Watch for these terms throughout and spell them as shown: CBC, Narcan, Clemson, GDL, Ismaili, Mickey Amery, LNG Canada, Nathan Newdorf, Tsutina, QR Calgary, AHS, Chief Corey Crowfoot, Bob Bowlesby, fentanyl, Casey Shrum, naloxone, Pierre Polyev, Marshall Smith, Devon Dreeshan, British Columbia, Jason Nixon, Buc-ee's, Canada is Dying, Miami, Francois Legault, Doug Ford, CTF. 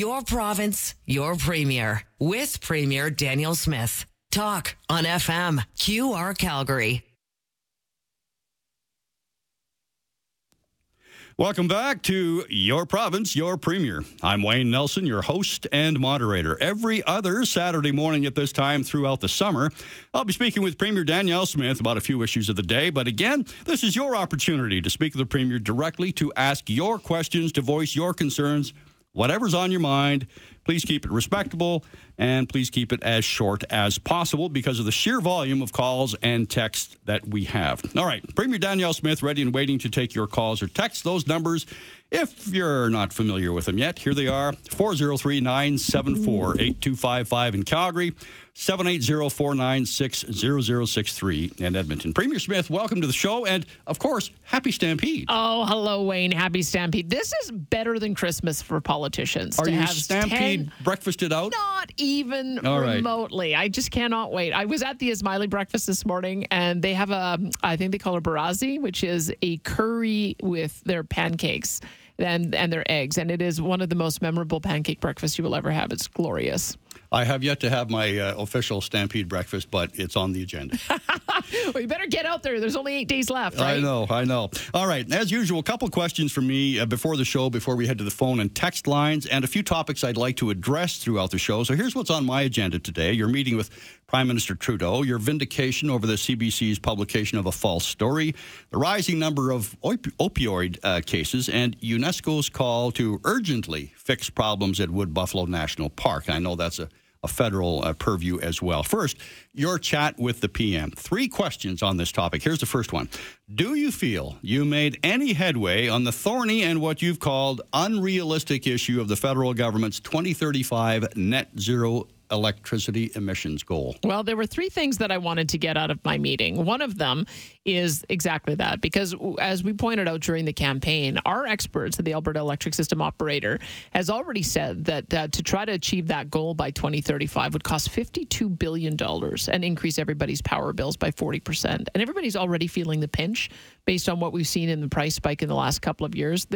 Your province, your premier. With Premier Danielle Smith. Talk on FM, QR Calgary. Welcome back to Your Province, Your Premier. I'm Wayne Nelson, your host and moderator. Every other Saturday morning at this time throughout the summer, I'll be speaking with Premier Danielle Smith about a few issues of the day. But again, this is your opportunity to speak to the Premier directly, to ask your questions, to voice your concerns, whatever's on your mind. Please keep it respectable, and please keep it as short as possible because of the sheer volume of calls and texts that we have. All right, Premier Danielle Smith, ready and waiting to take your calls or text. Those numbers, if you're not familiar with them yet, here they are, 403-974-8255 in Calgary, 780-496-0063 in Edmonton. Premier Smith, welcome to the show, and, of course, happy Stampede. Oh, hello, Wayne. Happy Stampede. This is better than Christmas for politicians. Are to you have Stampede? Breakfasted out? Not even all remotely. Right. I just cannot wait. I was at the Ismaili breakfast this morning, and they have a, I think they call it Barazi, which is a curry with their pancakes and their eggs. And it is one of the most memorable pancake breakfasts you will ever have. It's glorious. I have yet to have my official Stampede breakfast, but it's on the agenda. Well, you better get out there. There's only 8 days left, right? I know. All right. As usual, a couple questions from me before the show, before we head to the phone and text lines, and a few topics I'd like to address throughout the show. So here's what's on my agenda today. Your meeting with Prime Minister Trudeau, your vindication over the CBC's publication of a false story, the rising number of opioid cases, and UNESCO's call to urgently fix problems at Wood Buffalo National Park. I know that's a federal purview as well. First, your chat with the PM. 3 questions on this topic. Here's the first one. Do you feel you made any headway on the thorny and what you've called unrealistic issue of the federal government's 2035 net zero electricity emissions goal? Well, there were 3 things that I wanted to get out of my meeting. One of them is exactly that, because as we pointed out during the campaign, our experts at the Alberta Electric System Operator has already said that to try to achieve that goal by 2035 would cost $52 billion and increase everybody's power bills by 40%. And everybody's already feeling the pinch based on what we've seen in the price spike in the last couple of years.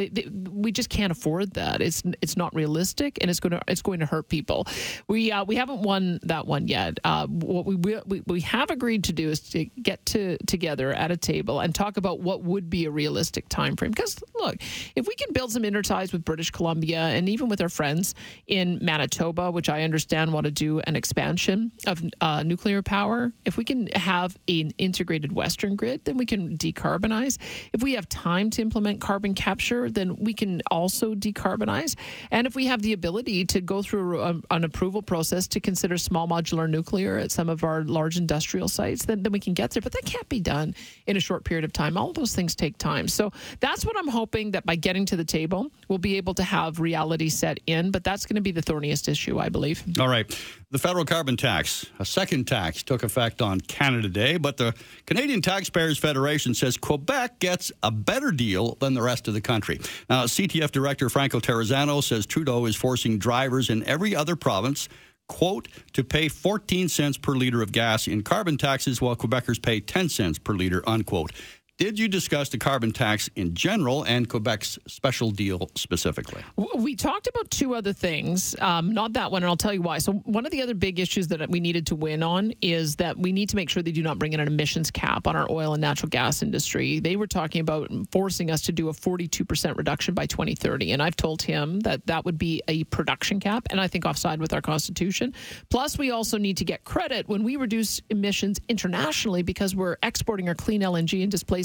We just can't afford that. It's not realistic, and it's going to hurt people. We haven't won that one yet. What we have agreed to do is to get together at a table and talk about what would be a realistic time frame. Because, look, if we can build some interties with British Columbia and even with our friends in Manitoba, which I understand want to do an expansion of nuclear power, if we can have an integrated Western grid, then we can decarbonize. If we have time to implement carbon capture, then we can also decarbonize. And if we have the ability to go through an approval process to consider small modular nuclear at some of our large industrial sites, then we can get there. But that can't be done in a short period of time. All of those things take time. So that's what I'm hoping, that by getting to the table, we'll be able to have reality set in. But that's going to be the thorniest issue, I believe. All right. The federal carbon tax, a second tax, took effect on Canada Day, but the Canadian Taxpayers Federation says Quebec gets a better deal than the rest of the country. Now, CTF Director Franco Terrazano says Trudeau is forcing drivers in every other province, quote, to pay 14 cents per litre of gas in carbon taxes while Quebecers pay 10 cents per litre, unquote. Did you discuss the carbon tax in general and Quebec's special deal specifically? We talked about 2 other things, not that one, and I'll tell you why. So one of the other big issues that we needed to win on is that we need to make sure they do not bring in an emissions cap on our oil and natural gas industry. They were talking about forcing us to do a 42% reduction by 2030, and I've told him that that would be a production cap, and I think offside with our Constitution. Plus, we also need to get credit when we reduce emissions internationally because we're exporting our clean LNG and displacing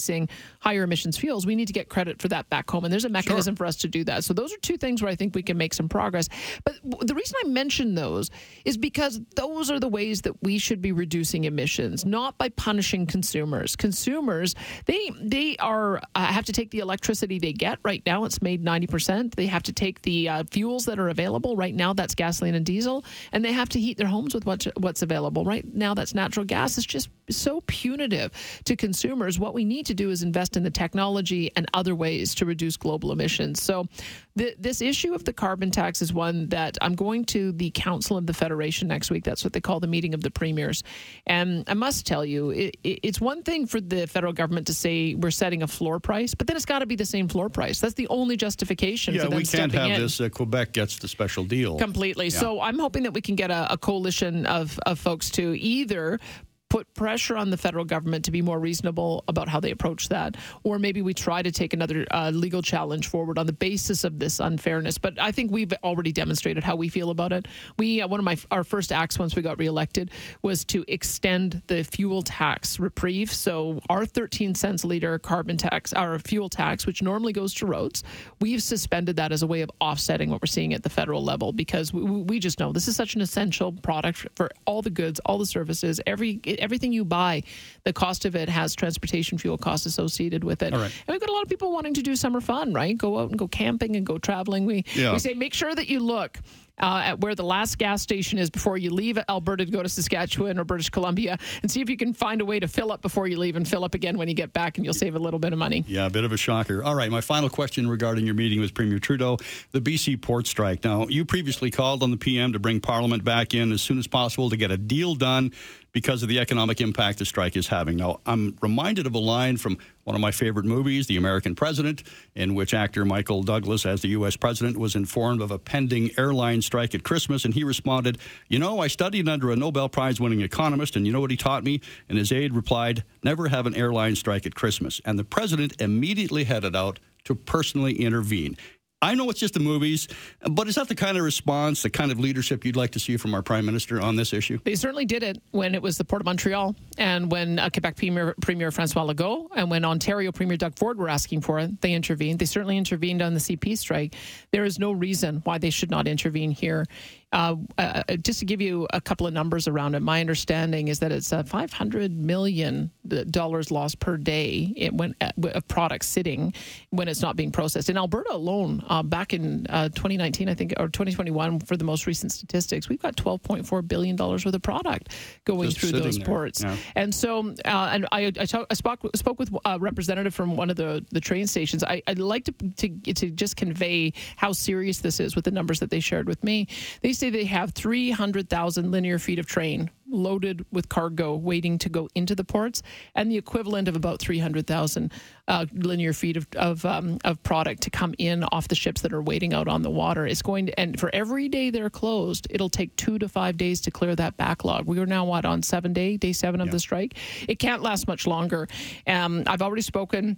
higher emissions fuels. We need to get credit for that back home, and there's a mechanism for us to do that. So those are 2 things where I think we can make some progress. But the reason I mention those is because those are the ways that we should be reducing emissions, not by punishing consumers. Consumers, they are have to take the electricity they get. Right now it's made 90%. They have to take the fuels that are available. Right now that's gasoline and diesel, and they have to heat their homes with what's available. Right now that's natural gas. It's just so punitive to consumers. What we need to do is invest in the technology and other ways to reduce global emissions. So this issue of the carbon tax is one that I'm going to the Council of the Federation next week. That's what they call the meeting of the premiers. And I must tell you, it's one thing for the federal government to say we're setting a floor price, but then it's got to be the same floor price. That's the only justification for them stepping in. Yeah, we can't have this. Quebec gets the special deal. Completely. Yeah. So I'm hoping that we can get a coalition of folks to either put pressure on the federal government to be more reasonable about how they approach that, or maybe we try to take another legal challenge forward on the basis of this unfairness. But I think we've already demonstrated how we feel about it. We one of our first acts once we got reelected was to extend the fuel tax reprieve. So our 13 cents a liter carbon tax, our fuel tax, which normally goes to roads, we've suspended that as a way of offsetting what we're seeing at the federal level, because we just know this is such an essential product for all the goods, all the services, everything you buy, the cost of it has transportation fuel costs associated with it. All right. And we've got a lot of people wanting to do summer fun, right? Go out and go camping and go traveling. We say, make sure that you look at where the last gas station is before you leave Alberta to go to Saskatchewan or British Columbia, and see if you can find a way to fill up before you leave and fill up again when you get back, and you'll save a little bit of money. Yeah, a bit of a shocker. All right, my final question regarding your meeting with Premier Trudeau, the BC port strike. Now, you previously called on the PM to bring Parliament back in as soon as possible to get a deal done because of the economic impact the strike is having. Now, I'm reminded of a line from one of my favorite movies, The American President, in which actor Michael Douglas, as the U.S. president, was informed of a pending airline strike at Christmas, and he responded, I studied under a Nobel Prize-winning economist, and you know what he taught me? And his aide replied, never have an airline strike at Christmas. And the president immediately headed out to personally intervene. I know it's just the movies, but is that the kind of response, the kind of leadership you'd like to see from our Prime Minister on this issue? They certainly did it when it was the Port of Montreal, and when Quebec Premier Francois Legault, and when Ontario Premier Doug Ford were asking for it, they intervened. They certainly intervened on the CP strike. There is no reason why they should not intervene here. Just to give you a couple of numbers around it, my understanding is that it's $500 million lost per day of products sitting when it's not being processed. In Alberta alone, back in 2019, I think, or 2021, for the most recent statistics, we've got $12.4 billion worth of product going just through those ports. Yeah. And so, and I spoke with a representative from one of the train stations. I'd like to just convey how serious this is with the numbers that they shared with me. They say they have 300,000 linear feet of train loaded with cargo waiting to go into the ports, and the equivalent of about 300,000 linear feet of product to come in off the ships that are waiting out on the water. It's going to, and for every day they're closed, it'll take 2 to 5 days to clear that backlog. We are now on day seven of the strike. It can't last much longer. I've already spoken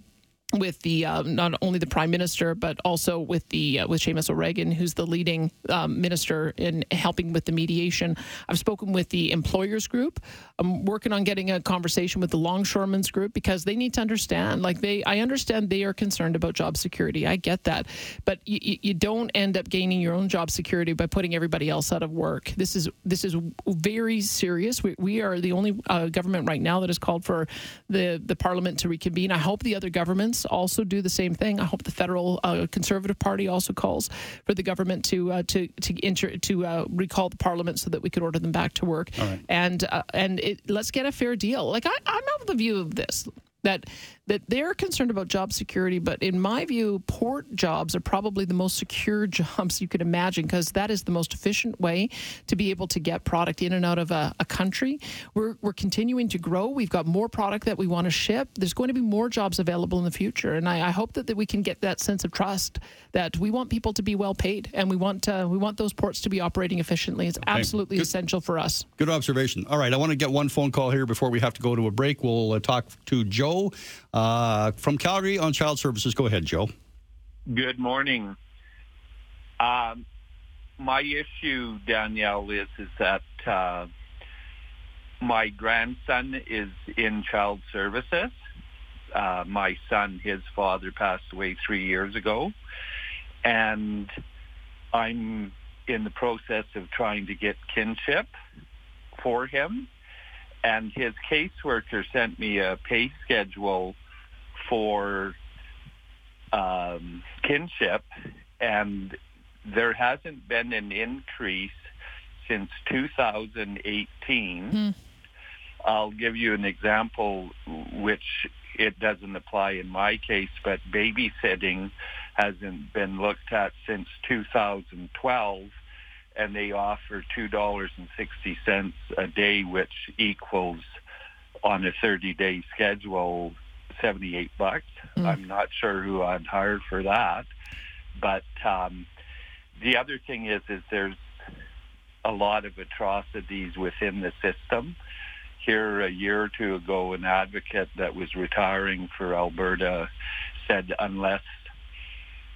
with the not only the Prime Minister, but also with Seamus O'Regan, who's the leading minister in helping with the mediation. I've spoken with the employers group. I'm working on getting a conversation with the longshoremen's group, because they need to understand. I understand they are concerned about job security. I get that, but you don't end up gaining your own job security by putting everybody else out of work. This is very serious. We are the only government right now that has called for the Parliament to reconvene. I hope the other governments also do the same thing. I hope the federal Conservative Party also calls for the government to recall the Parliament so that we could order them back to work. All right. And let's get a fair deal. I'm of the view of this, that they're concerned about job security, but in my view, port jobs are probably the most secure jobs you could imagine, because that is the most efficient way to be able to get product in and out of a country. We're continuing to grow. We've got more product that we want to ship. There's going to be more jobs available in the future, and I hope that we can get that sense of trust that we want people to be well paid, and we want those ports to be operating efficiently. It's absolutely essential for us. Good observation. All right, I want to get one phone call here before we have to go to a break. We'll talk to Joe from Calgary on child services. Go ahead, Joe. Good morning. My issue, Danielle, is that my grandson is in child services. My son, his father passed away 3 years ago, and I'm in the process of trying to get kinship for him. And his caseworker sent me a pay schedule for kinship, and there hasn't been an increase since 2018. I'll give you an example, which it doesn't apply in my case, but babysitting hasn't been looked at since 2012, and they offer $2.60 a day, which equals, on a 30-day schedule, $78. I'm not sure who I'd hire for that. But the other thing is there's a lot of atrocities within the system. Here a year or two ago, an advocate that was retiring for Alberta said unless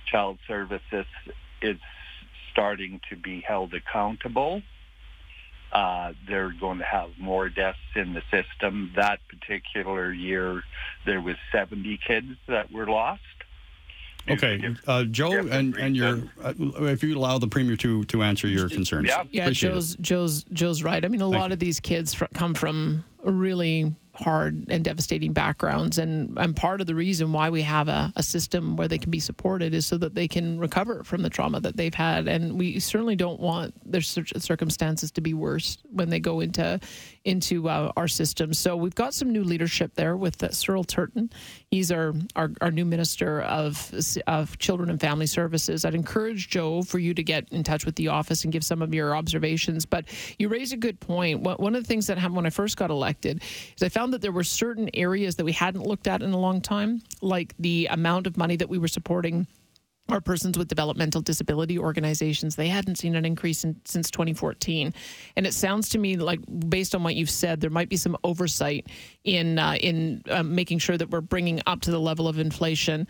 child services is starting to be held accountable, they're going to have more deaths in the system. That particular year, there was 70 kids that were lost. Okay, Joe, and your, if you allow the Premier to answer your concerns. Yeah, Joe's right. I mean, a lot of these kids come from really hard and devastating backgrounds, and part of the reason why we have a system where they can be supported is so that they can recover from the trauma that they've had, and we certainly don't want their circumstances to be worse when they go into our system. So we've got some new leadership there with Searle Turton. He's our new Minister of Children and Family Services. I'd encourage, Joe, for you to get in touch with the office and give some of your observations, but you raise a good point. One of the things that happened when I first got elected is I found that there were certain areas that we hadn't looked at in a long time, like the amount of money that we were supporting our persons with developmental disability organizations. They hadn't seen an increase since 2014. And it sounds to me like, based on what you've said, there might be some oversight in making sure that we're bringing up to the level of inflation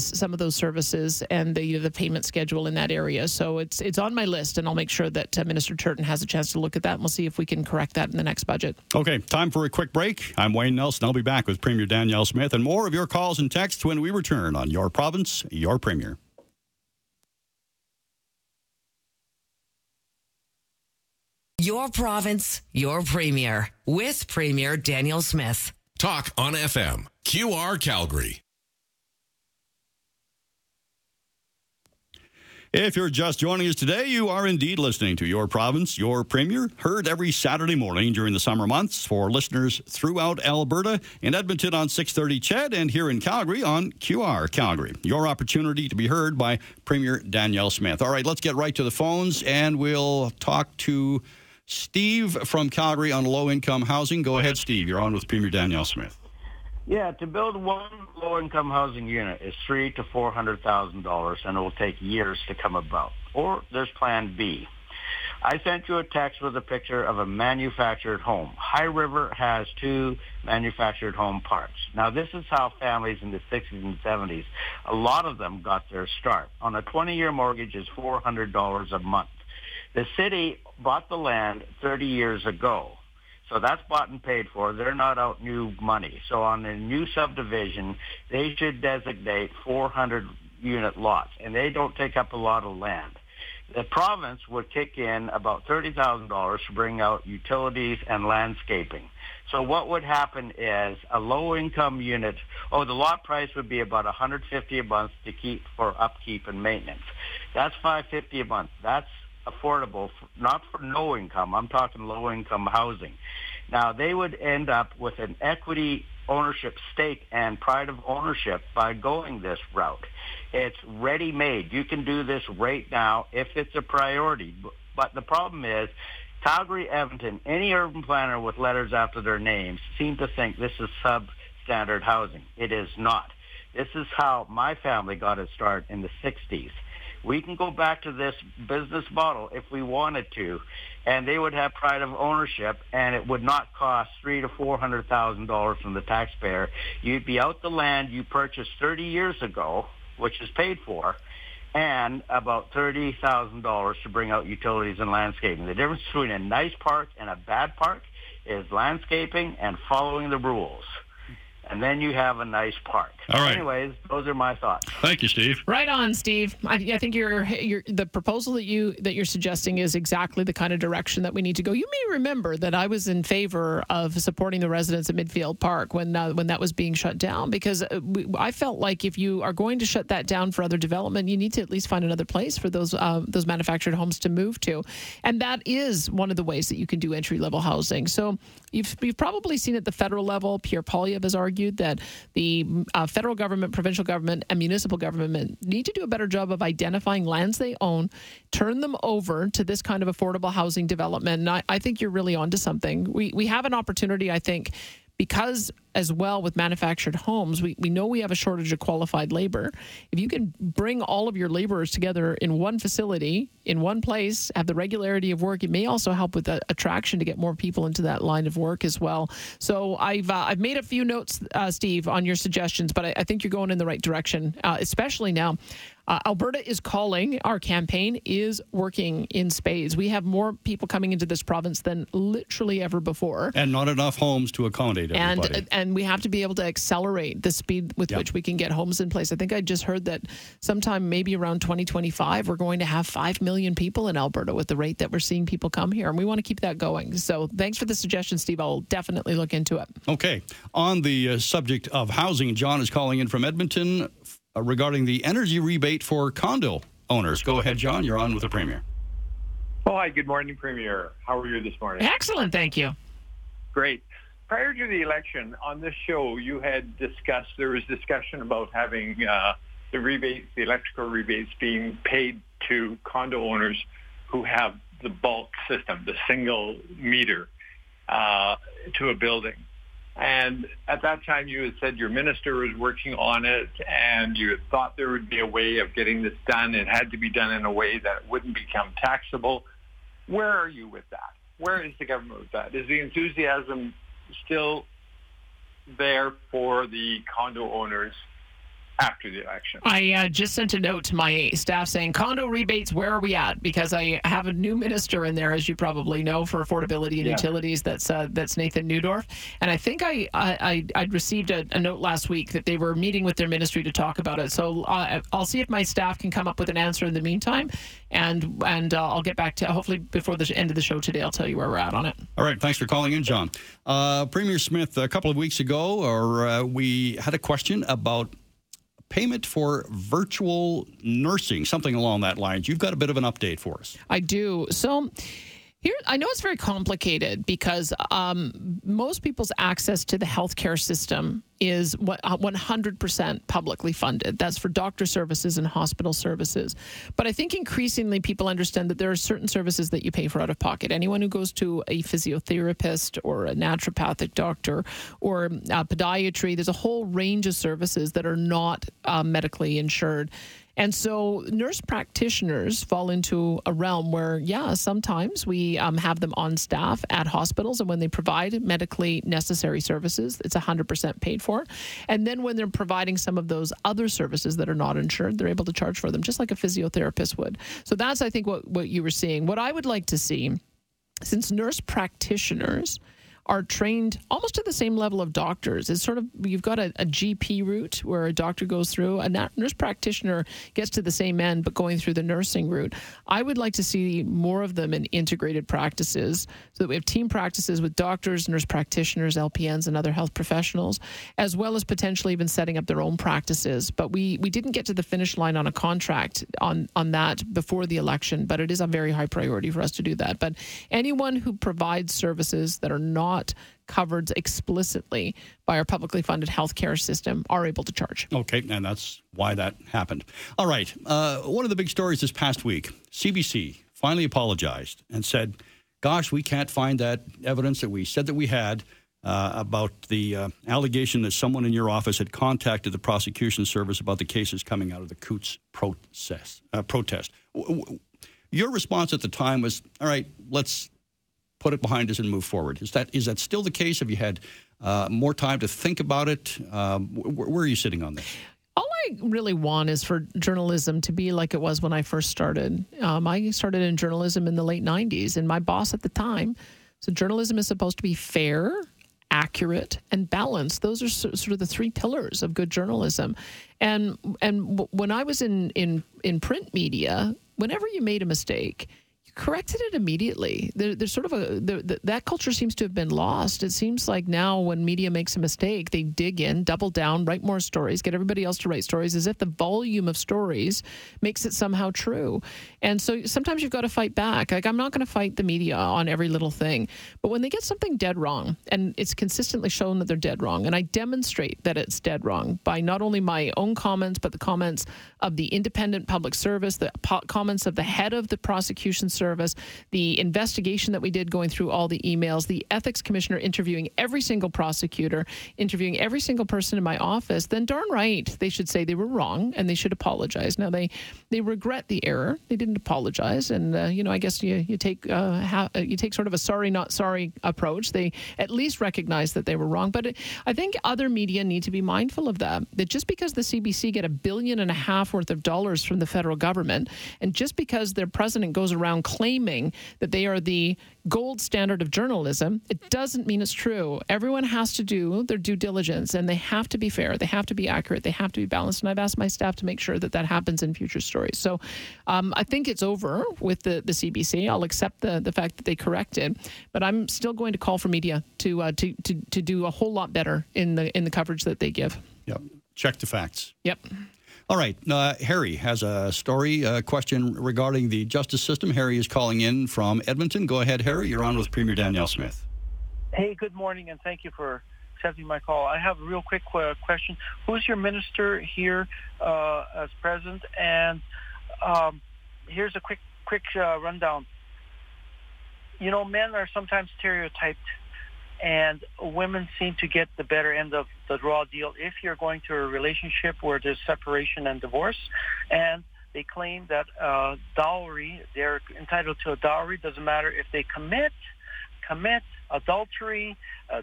some of those services and the payment schedule in that area. So it's on my list, and I'll make sure that Minister Turton has a chance to look at that, and we'll see if we can correct that in the next budget. Okay, time for a quick break. I'm Wayne Nelson. I'll be back with Premier Danielle Smith and more of your calls and texts when we return on Your Province, Your Premier. Your Province, Your Premier, with Premier Danielle Smith. Talk on FM, QR Calgary. If you're just joining us today, you are indeed listening to Your Province, Your Premier, heard every Saturday morning during the summer months for listeners throughout Alberta, in Edmonton on 630 CHED, and here in Calgary on QR Calgary. Your opportunity to be heard by Premier Danielle Smith. All right, let's get right to the phones, and we'll talk to Steve from Calgary on low-income housing. Go ahead, Steve. You're on with Premier Danielle Smith. Yeah, to build one low-income housing unit is $300,000 to $400,000, and it will take years to come about. Or there's Plan B. I sent you a text with a picture of a manufactured home. High River has 2 manufactured home parks. Now, this is how families in the 60s and 70s, a lot of them got their start. On a 20-year mortgage is $400 a month. The city bought the land 30 years ago, so that's bought and paid for. They're not out new money. So on a new subdivision, they should designate 400-unit lots, and they don't take up a lot of land. The province would kick in about $30,000 to bring out utilities and landscaping. So what would happen is a low-income unit, the lot price would be about $150 a month to keep for upkeep and maintenance. That's $550 a month. That's affordable, not for no income. I'm talking low-income housing. Now, they would end up with an equity ownership stake and pride of ownership by going this route. It's ready-made. You can do this right now if it's a priority. But the problem is Calgary, Edmonton, any urban planner with letters after their names seem to think this is substandard housing. It is not. This is how my family got its start in the 60s. We can go back to this business model if we wanted to, and they would have pride of ownership, and it would not cost $300,000 to $400,000 from the taxpayer. You'd be out the land you purchased 30 years ago, which is paid for, and about $30,000 to bring out utilities and landscaping. The difference between a nice park and a bad park is landscaping and following the rules, and then you have a nice park. All right. Anyways, those are my thoughts. Thank you, Steve. Right on, Steve. I think the proposal that you're suggesting is exactly the kind of direction that we need to go. You may remember that I was in favor of supporting the residents at Midfield Park when that was being shut down, because I felt like if you are going to shut that down for other development, you need to at least find another place for those manufactured homes to move to, and that is one of the ways that you can do entry level housing. So you've probably seen at the federal level, Pierre Polyev has argued that the federal government, provincial government, and municipal government need to do a better job of identifying lands they own, turn them over to this kind of affordable housing development. And I think you're really onto something. We have an opportunity, I think, because as well with manufactured homes, we know we have a shortage of qualified labor. If you can bring all of your laborers together in one facility, in one place, have the regularity of work, it may also help with the attraction to get more people into that line of work as well. So I've made a few notes, Steve, on your suggestions, but I think you're going in the right direction, especially now. Alberta is calling. Our campaign is working in spades. We have more people coming into this province than literally ever before. And not enough homes to accommodate everybody. And we have to be able to accelerate the speed with which we can get homes in place. I think I just heard that sometime maybe around 2025, we're going to have 5 million people in Alberta with the rate that we're seeing people come here. And we want to keep that going. So thanks for the suggestion, Steve. I'll definitely look into it. Okay. On the subject of housing, John is calling in from Edmonton regarding the energy rebate for condo owners. Go ahead, John. You're on with the Premier. Oh, hi. Good morning, Premier. How are you this morning? Excellent. Thank you. Great. Prior to the election, on this show, there was discussion about having the rebates, the electrical rebates being paid to condo owners who have the bulk system, the single meter to a building. And at that time, you had said your minister was working on it, and you had thought there would be a way of getting this done. It had to be done in a way that it wouldn't become taxable. Where are you with that? Where is the government with that? Is the enthusiasm still there for the condo owners after the election? I just sent a note to my staff saying, condo rebates, where are we at? Because I have a new minister in there, as you probably know, for affordability and utilities. That's Nathan Newdorf. And I think I'd received a note last week that they were meeting with their ministry to talk about it. So I'll see if my staff can come up with an answer in the meantime. And I'll get back to, hopefully before the end of the show today, I'll tell you where we're at on it. All right. Thanks for calling in, John. Premier Smith, a couple of weeks ago, we had a question about payment for virtual nursing, something along that lines. You've got a bit of an update for us. I do. So here, I know it's very complicated because most people's access to the healthcare system is 100% publicly funded. That's for doctor services and hospital services. But I think increasingly people understand that there are certain services that you pay for out of pocket. Anyone who goes to a physiotherapist or a naturopathic doctor or podiatry, there's a whole range of services that are not medically insured. And so nurse practitioners fall into a realm where, sometimes we have them on staff at hospitals, and when they provide medically necessary services, it's 100% paid for. And then when they're providing some of those other services that are not insured, they're able to charge for them, just like a physiotherapist would. So that's, I think, what you were seeing. What I would like to see, since nurse practitioners are trained almost to the same level of doctors. It's sort of, you've got a GP route where a doctor goes through, a nurse practitioner gets to the same end, but going through the nursing route. I would like to see more of them in integrated practices so that we have team practices with doctors, nurse practitioners, LPNs, and other health professionals, as well as potentially even setting up their own practices. But we didn't get to the finish line on a contract on that before the election, but it is a very high priority for us to do that. But anyone who provides services that are not covered explicitly by our publicly funded healthcare system are able to charge. Okay, and that's why that happened. All right, one of the big stories this past week, CBC finally apologized and said, gosh, we can't find that evidence that we said that we had about the allegation that someone in your office had contacted the prosecution service about the cases coming out of the Coots protest. Your response at the time was, all right, let's put it behind us and move forward. Is that still the case? Have you had more time to think about it? Where are you sitting on this? All I really want is for journalism to be like it was when I first started. I started in journalism in the late 90s, and my boss at the time said journalism is supposed to be fair, accurate, and balanced. Those are sort of the three pillars of good journalism. And when I was in print media, whenever you made a mistake, you corrected it immediately. There's sort of that culture seems to have been lost. It seems like now when media makes a mistake, they dig in, double down, write more stories, get everybody else to write stories, as if the volume of stories makes it somehow true. And so sometimes you've got to fight back. Like, I'm not going to fight the media on every little thing, but when they get something dead wrong, and it's consistently shown that they're dead wrong, and I demonstrate that it's dead wrong by not only my own comments, but the comments of the independent public service, the comments of the head of the prosecution service, the investigation that we did going through all the emails, the ethics commissioner interviewing every single prosecutor, interviewing every single person in my office, then darn right they should say they were wrong and they should apologize. Now, they regret the error. They didn't apologize. And, I guess you take sort of a sorry, not sorry approach. They at least recognize that they were wrong. But I think other media need to be mindful of that just because the CBC get $1.5 billion worth of dollars from the federal government, and just because their president goes around claiming that they are the gold standard of journalism, it doesn't mean it's true. Everyone has to do their due diligence, and they have to be fair, they have to be accurate, they have to be balanced, and I've asked my staff to make sure that happens in future stories. So I think it's over with the CBC. I'll accept the fact that they corrected, but I'm still going to call for media to do a whole lot better in the coverage that they give. Yep. Check the facts. Yep. All right. Harry has a story, a question regarding the justice system. Harry is calling in from Edmonton. Go ahead, Harry. You're on with Premier Danielle Smith. Hey, good morning, and thank you for accepting my call. I have a real quick question. Who's your minister here as president? And here's a quick rundown. You know, men are sometimes stereotyped, and women seem to get the better end of the raw deal if you're going to a relationship where there's separation and divorce. And they claim that dowry, they're entitled to a dowry. Doesn't matter if they commit adultery,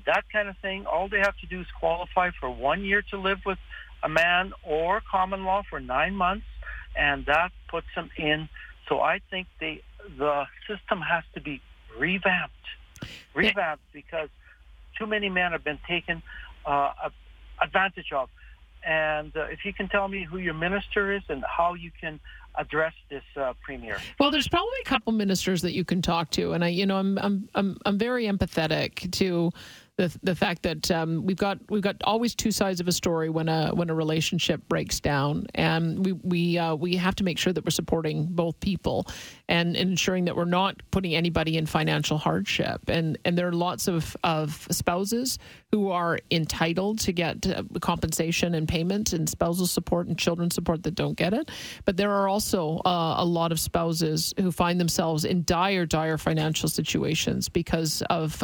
that kind of thing. All they have to do is qualify for 1 year to live with a man or common law for 9 months, and that puts them in. So I think the system has to be revamped because too many men have been taken advantage of. And if you can tell me who your minister is and how you can address this, Premier. Well, there's probably a couple ministers that you can talk to, and I'm very empathetic to the fact that we've got always two sides of a story when a relationship breaks down, and we have to make sure that we're supporting both people and ensuring that we're not putting anybody in financial hardship. And there are lots of spouses who are entitled to get compensation and payment and spousal support and children's support that don't get it. But there are also a lot of spouses who find themselves in dire financial situations because of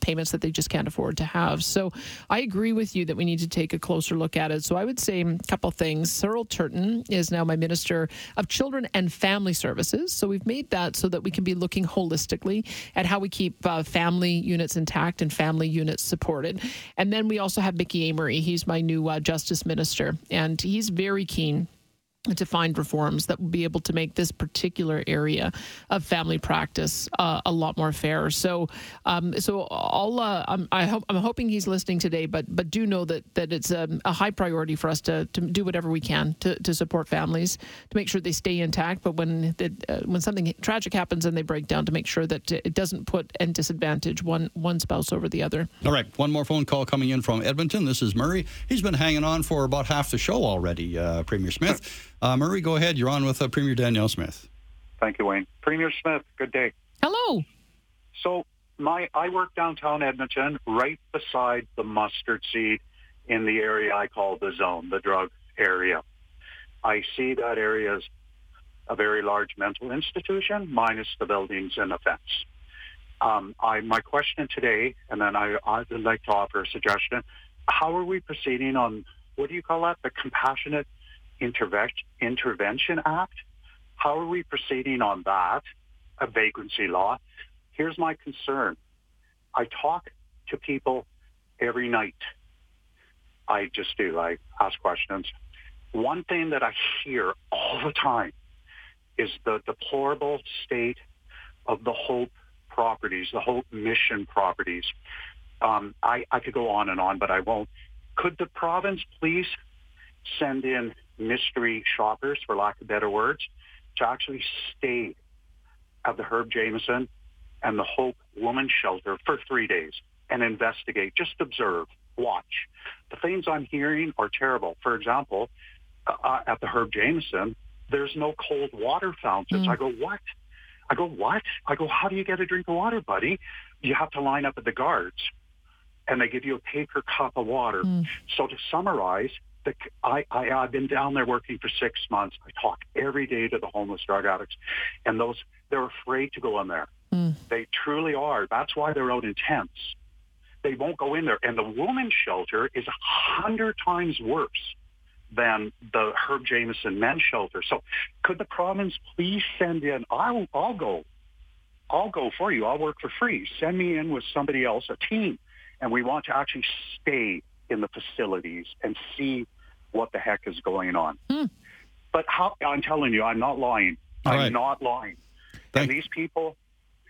payments that they just can't afford to have. So I agree with you that we need to take a closer look at it. So I would say a couple things. Searle Turton is now my Minister of Children and Family Services. So we've made that so that we can be looking holistically at how we keep family units intact and family units supported. And then we also have Mickey Amery. He's my new Justice Minister, and he's very keen to find reforms that will be able to make this particular area of family practice a lot more fair. So, I'm hoping he's listening today. But do know that it's a high priority for us to do whatever we can to support families, to make sure they stay intact. But when something tragic happens and they break down, to make sure that it doesn't put and disadvantage one spouse over the other. All right, one more phone call coming in from Edmonton. This is Murray. He's been hanging on for about half the show already. Premier Smith. Murray, go ahead. You're on with Premier Danielle Smith. Thank you, Wayne. Premier Smith, good day. Hello. So I work downtown Edmonton, right beside the Mustard Seed in the area I call the zone, the drug area. I see that area as a very large mental institution, minus the buildings and the fence. My question today, and then I would like to offer a suggestion, how are we proceeding on, what do you call that, the compassionate Intervention Act? How are we proceeding on that, a vagrancy law? Here's my concern. I talk to people every night. I just do. I ask questions. One thing that I hear all the time is the deplorable state of the Hope properties, the Hope mission properties. I could go on and on, but I won't. Could the province please send in mystery shoppers, for lack of better words, to actually stay at the Herb Jameson and the Hope Women's Shelter for 3 days and investigate, just observe, watch? The things I'm hearing are terrible. For example, at the Herb Jameson, there's no cold water fountains. Mm. I go, what? I go, how do you get a drink of water, buddy? You have to line up at the guards, and they give you a paper cup of water. Mm. So to summarize, I've been down there working for 6 months. I talk every day to the homeless drug addicts, and they're afraid to go in there. Mm. They truly are. That's why they're out in tents. They won't go in there. And the women's shelter is 100 times worse than the Herb Jameson men's shelter. So could the province please send in, I'll go for you. I'll work for free. Send me in with somebody else, a team. And we want to actually stay in the facilities and see what the heck is going on. Hmm. But I'm telling you, I'm not lying. I'm not lying. And these people,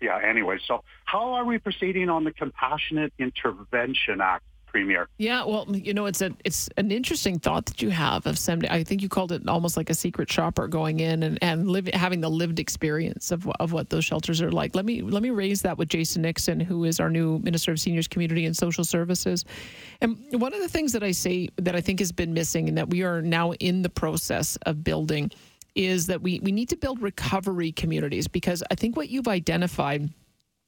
anyway. So how are we proceeding on the Compassionate Intervention Act, Premier? Yeah, well, you know, it's an interesting thought that you have of somebody. I think you called it almost like a secret shopper going in and having the lived experience of what those shelters are like. Let me raise that with Jason Nixon, who is our new Minister of Seniors, Community and Social Services. And one of the things that I say that I think has been missing, and that we are now in the process of building, is that we need to build recovery communities, because I think what you've identified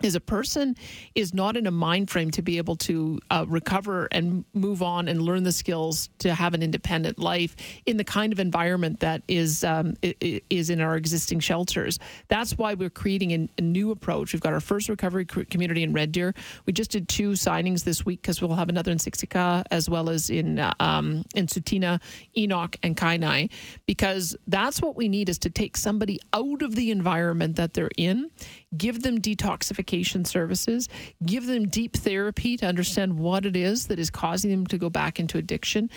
is a person is not in a mind frame to be able to recover and move on and learn the skills to have an independent life in the kind of environment that is in our existing shelters. That's why we're creating a new approach. We've got our first recovery community in Red Deer. We just did 2 signings this week, because we'll have another in Siksika, as well as in Tsutina, Enoch, and Kainai, because that's what we need, is to take somebody out of the environment that they're in, give them detoxification services, give them deep therapy to understand what it is that is causing them to go back into addiction,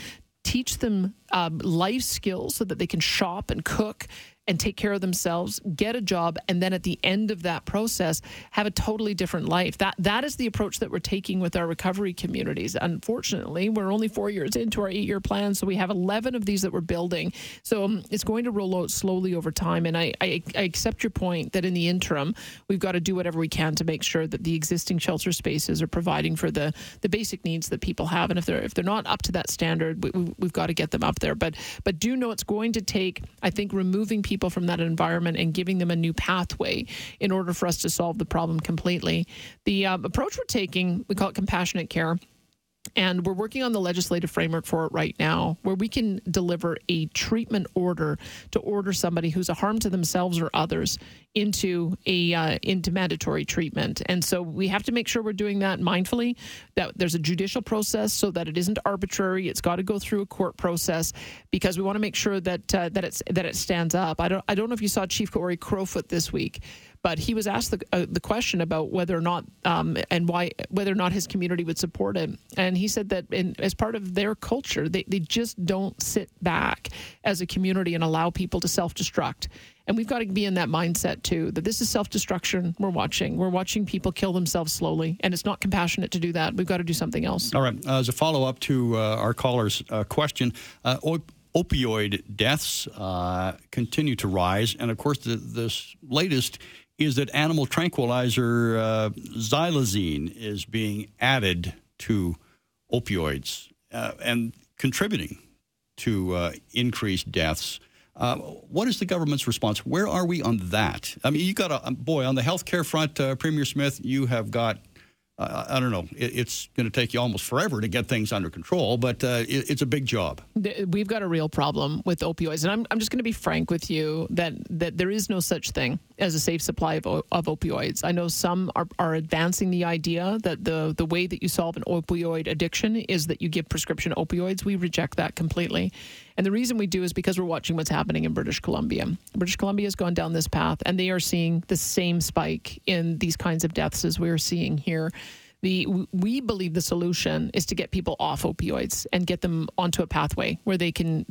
teach them life skills so that they can shop and cook and take care of themselves, get a job, and then at the end of that process, have a totally different life. That is the approach that we're taking with our recovery communities. Unfortunately, we're only 4 years into our 8-year plan, so we have 11 of these that we're building. So it's going to roll out slowly over time, and I accept your point that in the interim, we've got to do whatever we can to make sure that the existing shelter spaces are providing for the basic needs that people have, and if they're not up to that standard, we've got to get them up there. But do know it's going to take, I think, removing people from that environment and giving them a new pathway in order for us to solve the problem completely. The approach we're taking, we call it compassionate care, and we're working on the legislative framework for it right now, where we can deliver a treatment order to order somebody who's a harm to themselves or others into mandatory treatment. And so we have to make sure we're doing that mindfully, that there's a judicial process so that it isn't arbitrary. It's got to go through a court process, because we want to make sure that it stands up. I don't know if you saw Chief Corey Crowfoot this week, but he was asked the question about whether or not and why, whether or not his community would support him. And he said that as part of their culture, they just don't sit back as a community and allow people to self-destruct. And we've got to be in that mindset, too, that this is self-destruction. We're watching people kill themselves slowly, and it's not compassionate to do that. We've got to do something else. All right. As a follow-up to our caller's question, opioid deaths continue to rise. And, of course, this latest is that animal tranquilizer xylazine is being added to opioids and contributing to increased deaths. What is the government's response? Where are we on that? I mean, you got on the healthcare front, Premier Smith, you have got, I don't know, it's going to take you almost forever to get things under control, but it's a big job. We've got a real problem with opioids, and I'm just going to be frank with you that there is no such thing as a safe supply of opioids. I know some are advancing the idea that the way that you solve an opioid addiction is that you give prescription opioids. We reject that completely. And the reason we do is because we're watching what's happening in British Columbia. British Columbia has gone down this path, and they are seeing the same spike in these kinds of deaths as we are seeing here. we believe the solution is to get people off opioids and get them onto a pathway where they can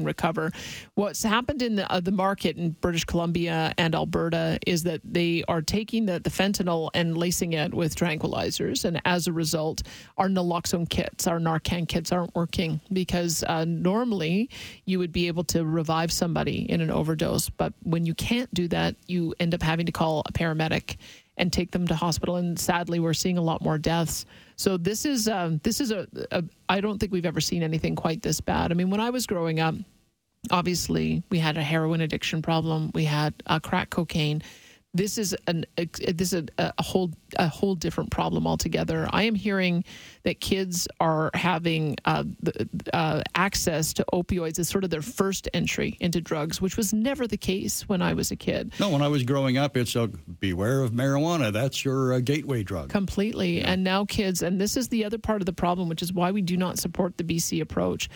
recover. What's happened in the market in British Columbia and Alberta is that they are taking the fentanyl and lacing it with tranquilizers, and as a result, our naloxone kits, our Narcan kits aren't working because normally you would be able to revive somebody in an overdose, but when you can't do that, you end up having to call a paramedic and take them to hospital. And sadly, we're seeing a lot more deaths. So this is I don't think we've ever seen anything quite this bad. I mean, when I was growing up, obviously we had a heroin addiction problem. We had crack cocaine. This is a whole different problem altogether. I am hearing that kids are having access to opioids as sort of their first entry into drugs, which was never the case when I was a kid. No, when I was growing up, it's beware of marijuana. That's your gateway drug. Completely. Yeah. And now kids, and this is the other part of the problem, which is why we do not support the BC approach.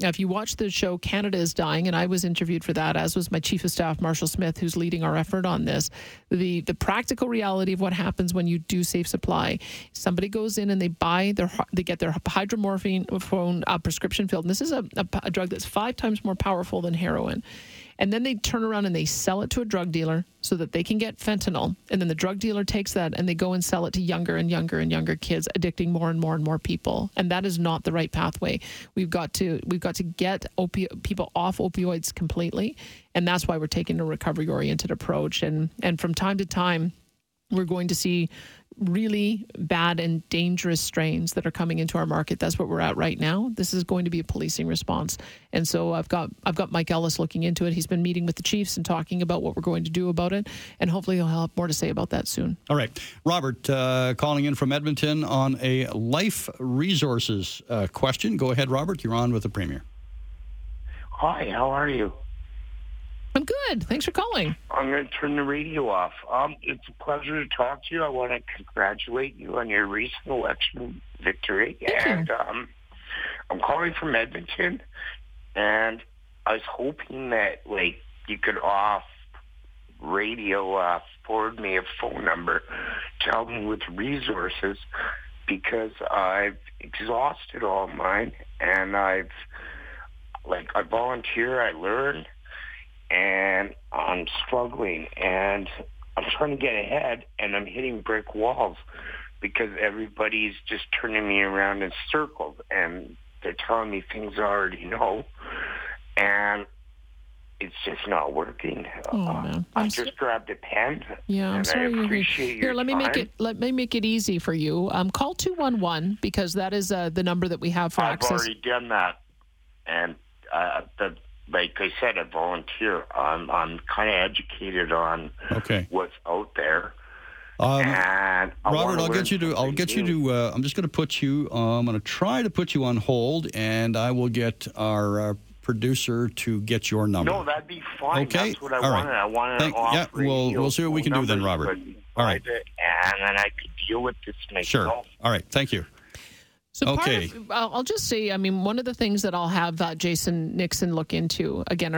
Now, if you watch the show Canada is Dying, and I was interviewed for that, as was my Chief of Staff, Marshall Smith, who's leading our effort on this, the practical reality of what happens when you do safe supply. Somebody goes in and they get their hydromorphone prescription filled. And this is a drug that's 5 times more powerful than heroin. And then they turn around and they sell it to a drug dealer so that they can get fentanyl. And then the drug dealer takes that and they go and sell it to younger and younger and younger kids, addicting more and more and more people. And that is not the right pathway. We've got to get people off opioids completely. And that's why we're taking a recovery-oriented approach. And from time to time, we're going to see really bad and dangerous strains that are coming into our market. That's what we're at right now. This is going to be a policing response. And so I've got Mike Ellis looking into it. He's been meeting with the chiefs and talking about what we're going to do about it. And hopefully he'll have more to say about that soon. All right. Robert, calling in from Edmonton on a life resources question. Go ahead, Robert. You're on with the Premier. Hi, how are you? I'm good. Thanks for calling. I'm going to turn the radio off. It's a pleasure to talk to you. I want to congratulate you on your recent election victory. Thank you. I'm calling from Edmonton, and I was hoping that you could off radio forward me a phone number to help me with resources, because I've exhausted all mine, and I volunteer, I learn, and I'm struggling, and I'm trying to get ahead, and I'm hitting brick walls because everybody's just turning me around in circles, and they're telling me things I already know, and it's just not working. I just grabbed a pen. Yeah, I'm sorry. I appreciate your time. Let me make it easy for you. Call 211 because that is the number that we have for access. I've already done that, and like I said, I volunteer. I'm kind of educated on what's out there. And Robert, I'll get you to. I'm just going to put you. I'm going to try to put you on hold, and I will get our producer to get your number. No, that'd be fine. Okay, that's what I wanted. Right. I wanted to offer. Yeah, we'll see what we can do then, Robert. All right, and then I could deal with this myself. Sure. All right. Thank you. So I'll just say, I mean, one of the things that I'll have Jason Nixon look into, again,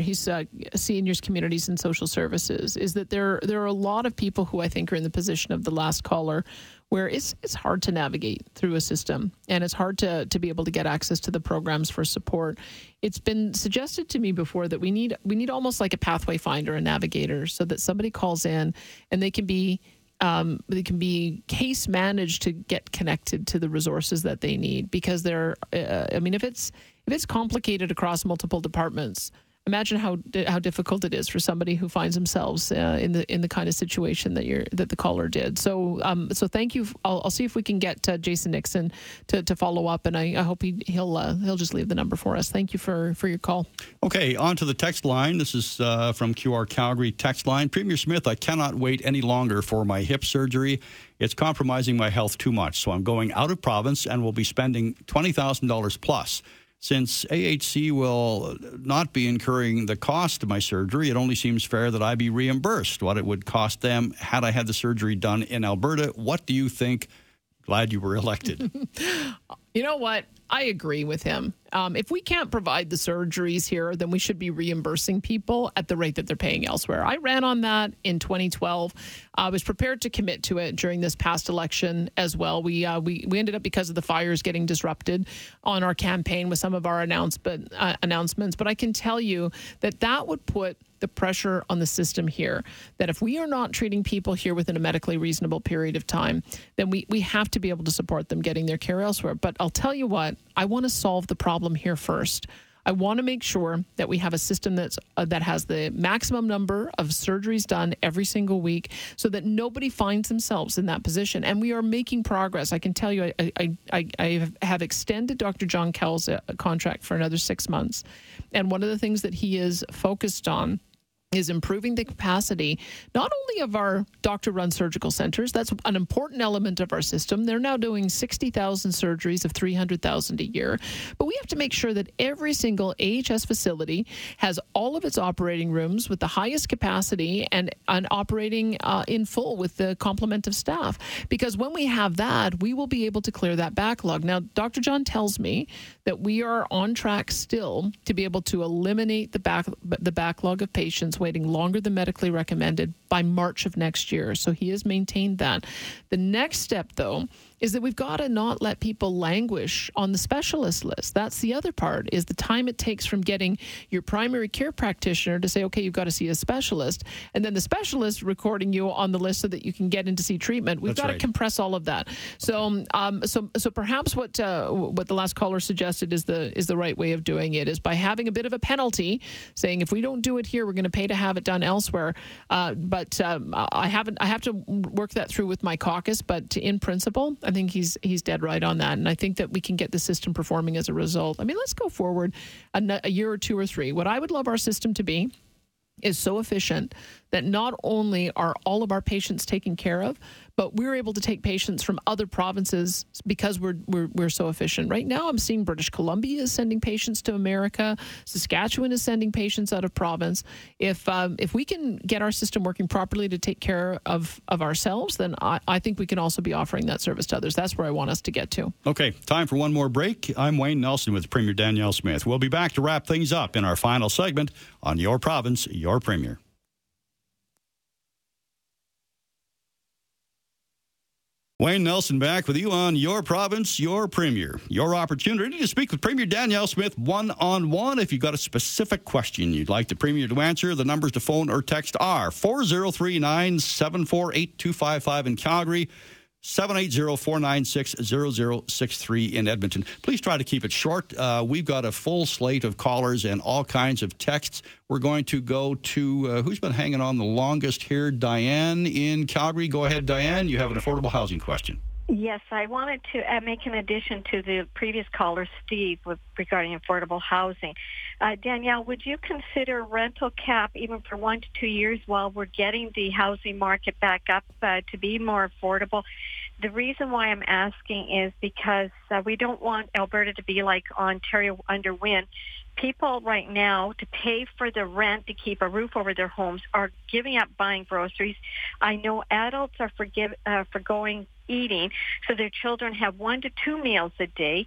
he's seniors, communities, and social services, is that there are a lot of people who I think are in the position of the last caller, where it's hard to navigate through a system, and it's hard to be able to get access to the programs for support. It's been suggested to me before that we need almost like a pathway finder, a navigator, so that somebody calls in and they can be case managed to get connected to the resources that they need, because they're, I mean, if it's complicated across multiple departments, imagine how difficult it is for somebody who finds themselves in the kind of situation that the caller did. So, so thank you. I'll see if we can get Jason Nixon to follow up, and I hope he'll just leave the number for us. Thank you for your call. Okay, on to the text line. This is from QR Calgary text line. Premier Smith, I cannot wait any longer for my hip surgery. It's compromising my health too much, so I'm going out of province and will be spending $20,000 plus. Since AHC will not be incurring the cost of my surgery, it only seems fair that I be reimbursed what it would cost them had I had the surgery done in Alberta. What do you think? Glad you were elected. You know what? I agree with him. If we can't provide the surgeries here, then we should be reimbursing people at the rate that they're paying elsewhere. I ran on that in 2012. I was prepared to commit to it during this past election as well. We ended up, because of the fires, getting disrupted on our campaign with some of our announcements. But I can tell you that that would put the pressure on the system here, that if we are not treating people here within a medically reasonable period of time, then we have to be able to support them getting their care elsewhere. But I'll tell you what, I want to solve the problem here first. I want to make sure that we have a system that has the maximum number of surgeries done every single week so that nobody finds themselves in that position. And we are making progress. I can tell you, I have extended Dr. John Cowell's contract for another 6 months. And one of the things that he is focused on is improving the capacity not only of our doctor-run surgical centers. That's an important element of our system. They're now doing 60,000 surgeries of 300,000 a year. But we have to make sure that every single AHS facility has all of its operating rooms with the highest capacity and operating in full with the complement of staff. Because when we have that, we will be able to clear that backlog. Now, Dr. John tells me that we are on track still to be able to eliminate the backlog of patients waiting longer than medically recommended by March of next year. So he has maintained that. The next step, though, is that we've got to not let people languish on the specialist list. That's the other part, is the time it takes from getting your primary care practitioner to say, okay, you've got to see a specialist, and then the specialist recording you on the list so that you can get in to see treatment. We've got to compress all of that. So, so perhaps what the last caller suggested is the right way of doing it, is by having a bit of a penalty, saying if we don't do it here, we're going to pay to have it done elsewhere. I have to work that through with my caucus. But in principle, I think he's dead right on that, and I think that we can get the system performing as a result. I mean, let's go forward a year or two or three. What I would love our system to be is so efficient that not only are all of our patients taken care of, but we're able to take patients from other provinces because we're so efficient. Right now, I'm seeing British Columbia is sending patients to America. Saskatchewan is sending patients out of province. If we can get our system working properly to take care of ourselves, then I think we can also be offering that service to others. That's where I want us to get to. Okay, time for one more break. I'm Wayne Nelson with Premier Danielle Smith. We'll be back to wrap things up in our final segment on Your Province, Your Premier. Wayne Nelson back with you on Your Province, Your Premier. Your opportunity to speak with Premier Danielle Smith one-on-one. If you've got a specific question you'd like the Premier to answer, the numbers to phone or text are 4039-748-255 in Calgary, 780-496-0063 in Edmonton. Please try to keep it short. We've got a full slate of callers and all kinds of texts. We're going to go to who's been hanging on the longest here? Diane in Calgary. Go ahead, Diane. You have an affordable housing question. Yes, I wanted to make an addition to the previous caller, Steve, regarding affordable housing. Danielle, would you consider rental cap even for 1 to 2 years while we're getting the housing market back up to be more affordable? The reason why I'm asking is because we don't want Alberta to be like Ontario under Wynne. People right now, to pay for the rent to keep a roof over their homes, are giving up buying groceries. I know adults are forgoing eating, so their children have 1 to 2 meals a day.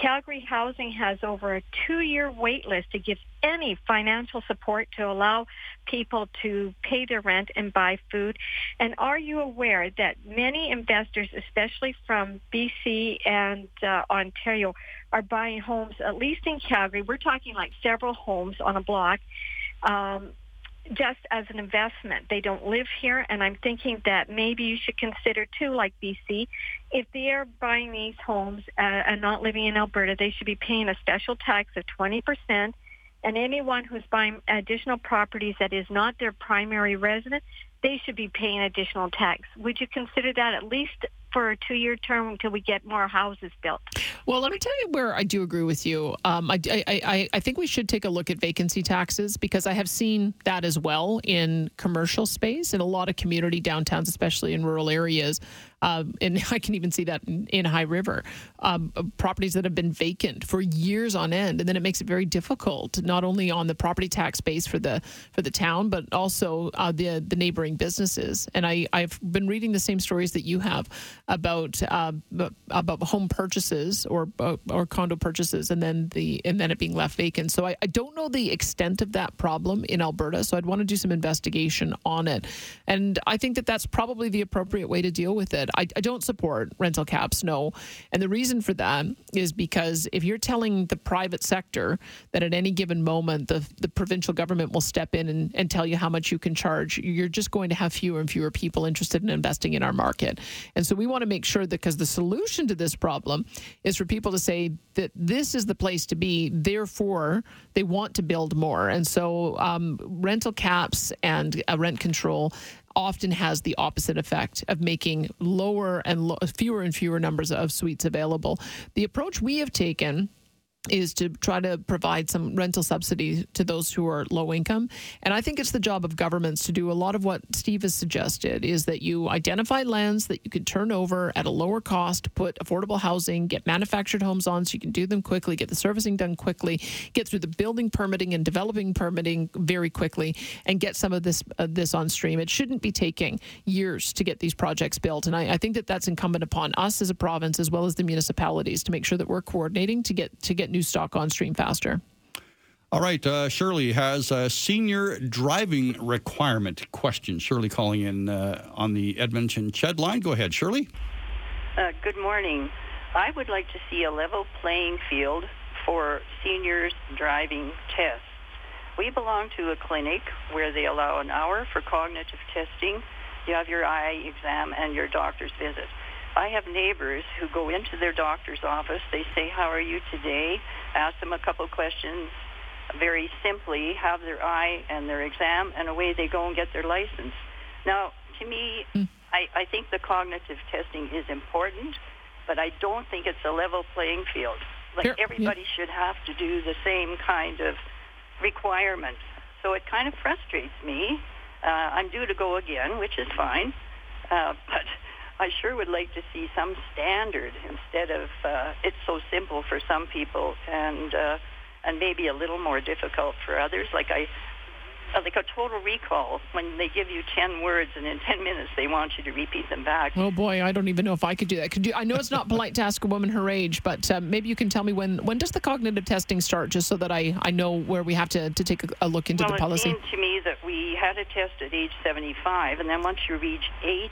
Calgary Housing has over a 2-year wait list to give any financial support to allow people to pay their rent and buy food. And are you aware that many investors, especially from BC and Ontario, are buying homes, at least in Calgary? We're talking like several homes on a block, just as an investment. They don't live here, and I'm thinking that maybe you should consider too, like BC, if they are buying these homes and not living in Alberta, they should be paying a special tax of 20%, and anyone who's buying additional properties that is not their primary residence, they should be paying additional tax. Would you consider that at least for a 2-year term until we get more houses built? Well, let me tell you where I do agree with you. I think we should take a look at vacancy taxes, because I have seen that as well in commercial space in a lot of community downtowns, especially in rural areas. and I can even see that in High River, properties that have been vacant for years on end, and then it makes it very difficult, not only on the property tax base for the town, but also the neighboring businesses. And I've been reading the same stories that you have about home purchases or condo purchases, and then it being left vacant. So I don't know the extent of that problem in Alberta. So I'd want to do some investigation on it, and I think that that's probably the appropriate way to deal with it. I don't support rental caps, no. And the reason for that is because if you're telling the private sector that at any given moment the provincial government will step in and tell you how much you can charge, you're just going to have fewer and fewer people interested in investing in our market. And so we want to make sure that, because the solution to this problem is for people to say that this is the place to be, therefore they want to build more. And so rental caps and rent control often has the opposite effect of making fewer and fewer numbers of suites available. The approach we have taken is to try to provide some rental subsidy to those who are low income. And I think it's the job of governments to do a lot of what Steve has suggested, is that you identify lands that you could turn over at a lower cost, put affordable housing, get manufactured homes on so you can do them quickly, get the servicing done quickly, get through the building permitting and developing permitting very quickly, and get some of this on stream. It shouldn't be taking years to get these projects built. And I think that that's incumbent upon us as a province, as well as the municipalities, to make sure that we're coordinating to get new stock on stream faster. All right, Shirley has a senior driving requirement question. Shirley calling in on the Edmonton-Ched line. Go ahead, Shirley. Good morning. I would like to see a level playing field for seniors driving tests. We belong to a clinic where they allow an hour for cognitive testing. You have your eye exam and your doctor's visit. I have neighbors who go into their doctor's office. They say, how are you today? Ask them a couple questions very simply, have their eye and their exam, and away they go and get their license. Now, to me, I think the cognitive testing is important, but I don't think it's a level playing field. Like, sure, everybody should have to do the same kind of requirement. So it kind of frustrates me. I'm due to go again, which is fine, but I sure would like to see some standard instead of it's so simple for some people and maybe a little more difficult for others. Like a total recall, when they give you 10 words and in 10 minutes they want you to repeat them back. Oh boy, I don't even know if I could do that. I know it's not polite to ask a woman her age, but maybe you can tell me when does the cognitive testing start, just so that I know where we have to take a look into the policy. Well, it seemed to me that we had a test at age 75, and then once you reach 80,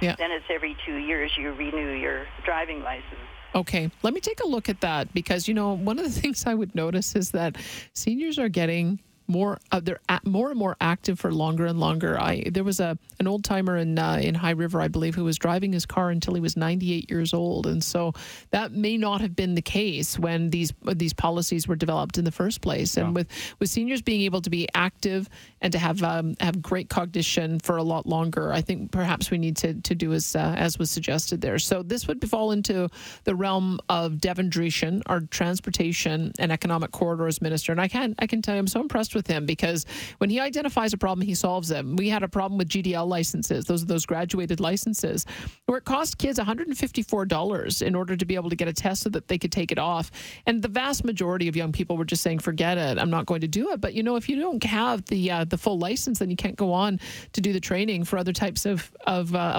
then it's every 2 years you renew your driving license. Okay, let me take a look at that, because, you know, one of the things I would notice is that seniors are getting more and more active for longer and longer. There was an old timer in High River, I believe, who was driving his car until he was 98 years old, and so that may not have been the case when these policies were developed in the first place. And with seniors being able to be active and to have great cognition for a lot longer, I think perhaps we need to do as was suggested there. So this would fall into the realm of Devon Dreeshan, our Transportation and Economic Corridors Minister, and I can tell you I'm so impressed with him, because when he identifies a problem, he solves them. We had a problem with GDL licenses. Those are those graduated licenses where it cost kids $154 in order to be able to get a test so that they could take it off. And the vast majority of young people were just saying, forget it, I'm not going to do it. But, you know, if you don't have the full license, then you can't go on to do the training for other types of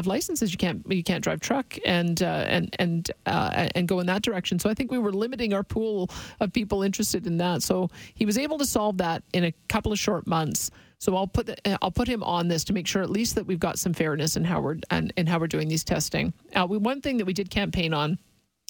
licenses. You can't drive truck and go in that direction. So I think we were limiting our pool of people interested in that. So he was able to solve that in a couple of short months. So I'll put him on this to make sure at least that we've got some fairness in how we're doing these testing. One thing that we did campaign on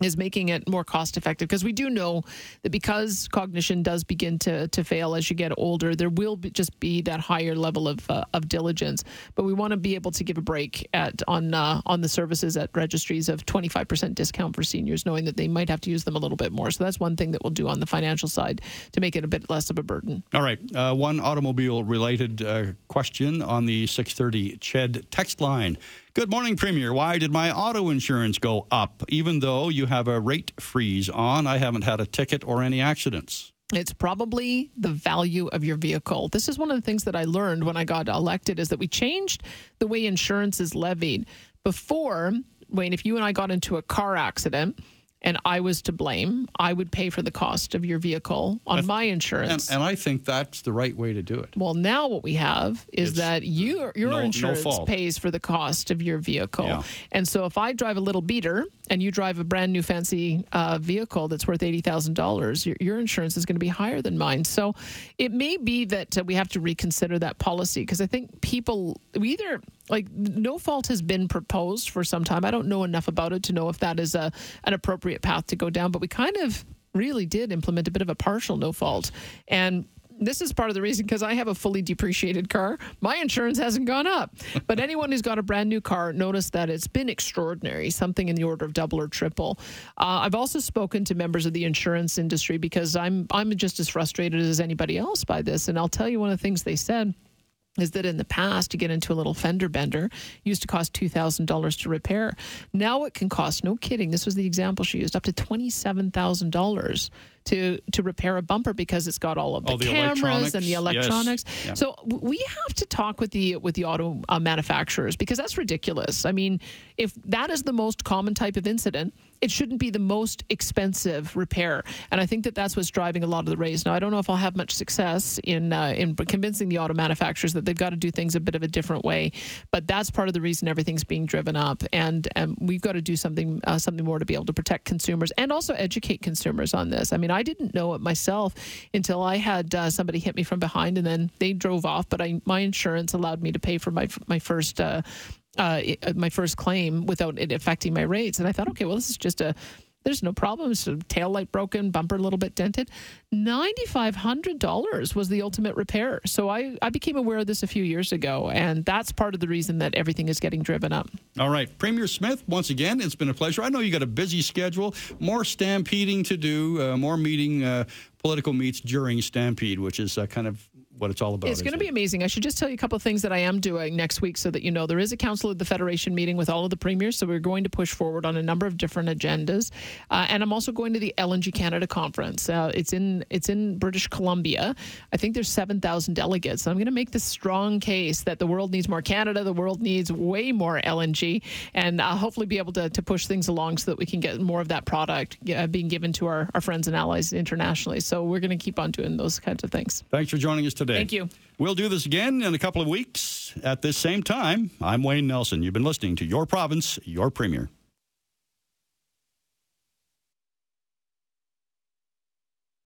is making it more cost effective, because we do know that because cognition does begin to fail as you get older, there will just be that higher level of diligence. But we want to be able to give a break on the services at registries of 25% discount for seniors, knowing that they might have to use them a little bit more. So that's one thing that we'll do on the financial side to make it a bit less of a burden. All right. One automobile related question on the 630 CHED text line. Good morning, Premier. Why did my auto insurance go up? Even though you have a rate freeze on, I haven't had a ticket or any accidents. It's probably the value of your vehicle. This is one of the things that I learned when I got elected, is that we changed the way insurance is levied. Before, Wayne, if you and I got into a car accident and I was to blame, I would pay for the cost of your vehicle on my insurance. And I think that's the right way to do it. Well, now what we have is that your insurance pays for the cost of your vehicle. Yeah. And so if I drive a little beater and you drive a brand new fancy vehicle that's worth $80,000, your insurance is going to be higher than mine. So it may be that we have to reconsider that policy, because I think no fault has been proposed for some time. I don't know enough about it to know if that is an appropriate path to go down, but we kind of really did implement a bit of a partial no fault. And this is part of the reason, because I have a fully depreciated car. My insurance hasn't gone up. But anyone who's got a brand new car noticed that it's been extraordinary, something in the order of double or triple. I've also spoken to members of the insurance industry, because I'm just as frustrated as anybody else by this. And I'll tell you, one of the things they said is that in the past, to get into a little fender bender used to cost $2,000 to repair. Now it can cost, no kidding, this was the example she used, up to $27,000 to repair a bumper, because it's got all of the cameras and the electronics. Yes. Yeah. So we have to talk with the auto manufacturers, because that's ridiculous. I mean, if that is the most common type of incident, it shouldn't be the most expensive repair. And I think that that's what's driving a lot of the raise. Now, I don't know if I'll have much success in convincing the auto manufacturers that they've got to do things a bit of a different way, but that's part of the reason everything's being driven up. And we've got to do something more to be able to protect consumers and also educate consumers on this. I mean, I didn't know it myself until I had somebody hit me from behind, and then they drove off, but my insurance allowed me to pay for my first claim without it affecting my rates. And I thought, okay, well, this is just there's no problem. It's a tail light broken, bumper a little bit dented. $9,500 was the ultimate repair. So I became aware of this a few years ago, and that's part of the reason that everything is getting driven up. All right. Premier Smith, once again, it's been a pleasure. I know you got a busy schedule, more stampeding to do, political meets during Stampede, which is kind of what it's all about. It's going to be amazing. I should just tell you a couple of things that I am doing next week, so that you know. There is a Council of the Federation meeting with all of the premiers, so we're going to push forward on a number of different agendas. And I'm also going to the LNG Canada conference. It's in British Columbia. I think there's 7,000 delegates. So I'm going to make this strong case that the world needs more Canada, the world needs way more LNG, and I'll hopefully be able to push things along so that we can get more of that product being given to our friends and allies internationally. So we're going to keep on doing those kinds of things. Thanks for joining us today. Thank you. We'll do this again in a couple of weeks at this same time. I'm Wayne Nelson. You've been listening to Your Province, Your Premier.